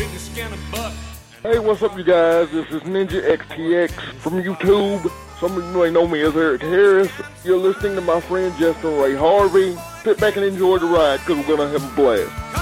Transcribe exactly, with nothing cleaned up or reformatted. We can skin a buck. Hey, what's up, you guys? This is Ninja X T X from YouTube. Some of you ain't know me as Eric Harris. You're listening to my friend Justin Ray Harvey. Sit back and enjoy the ride, because we're going to have a blast.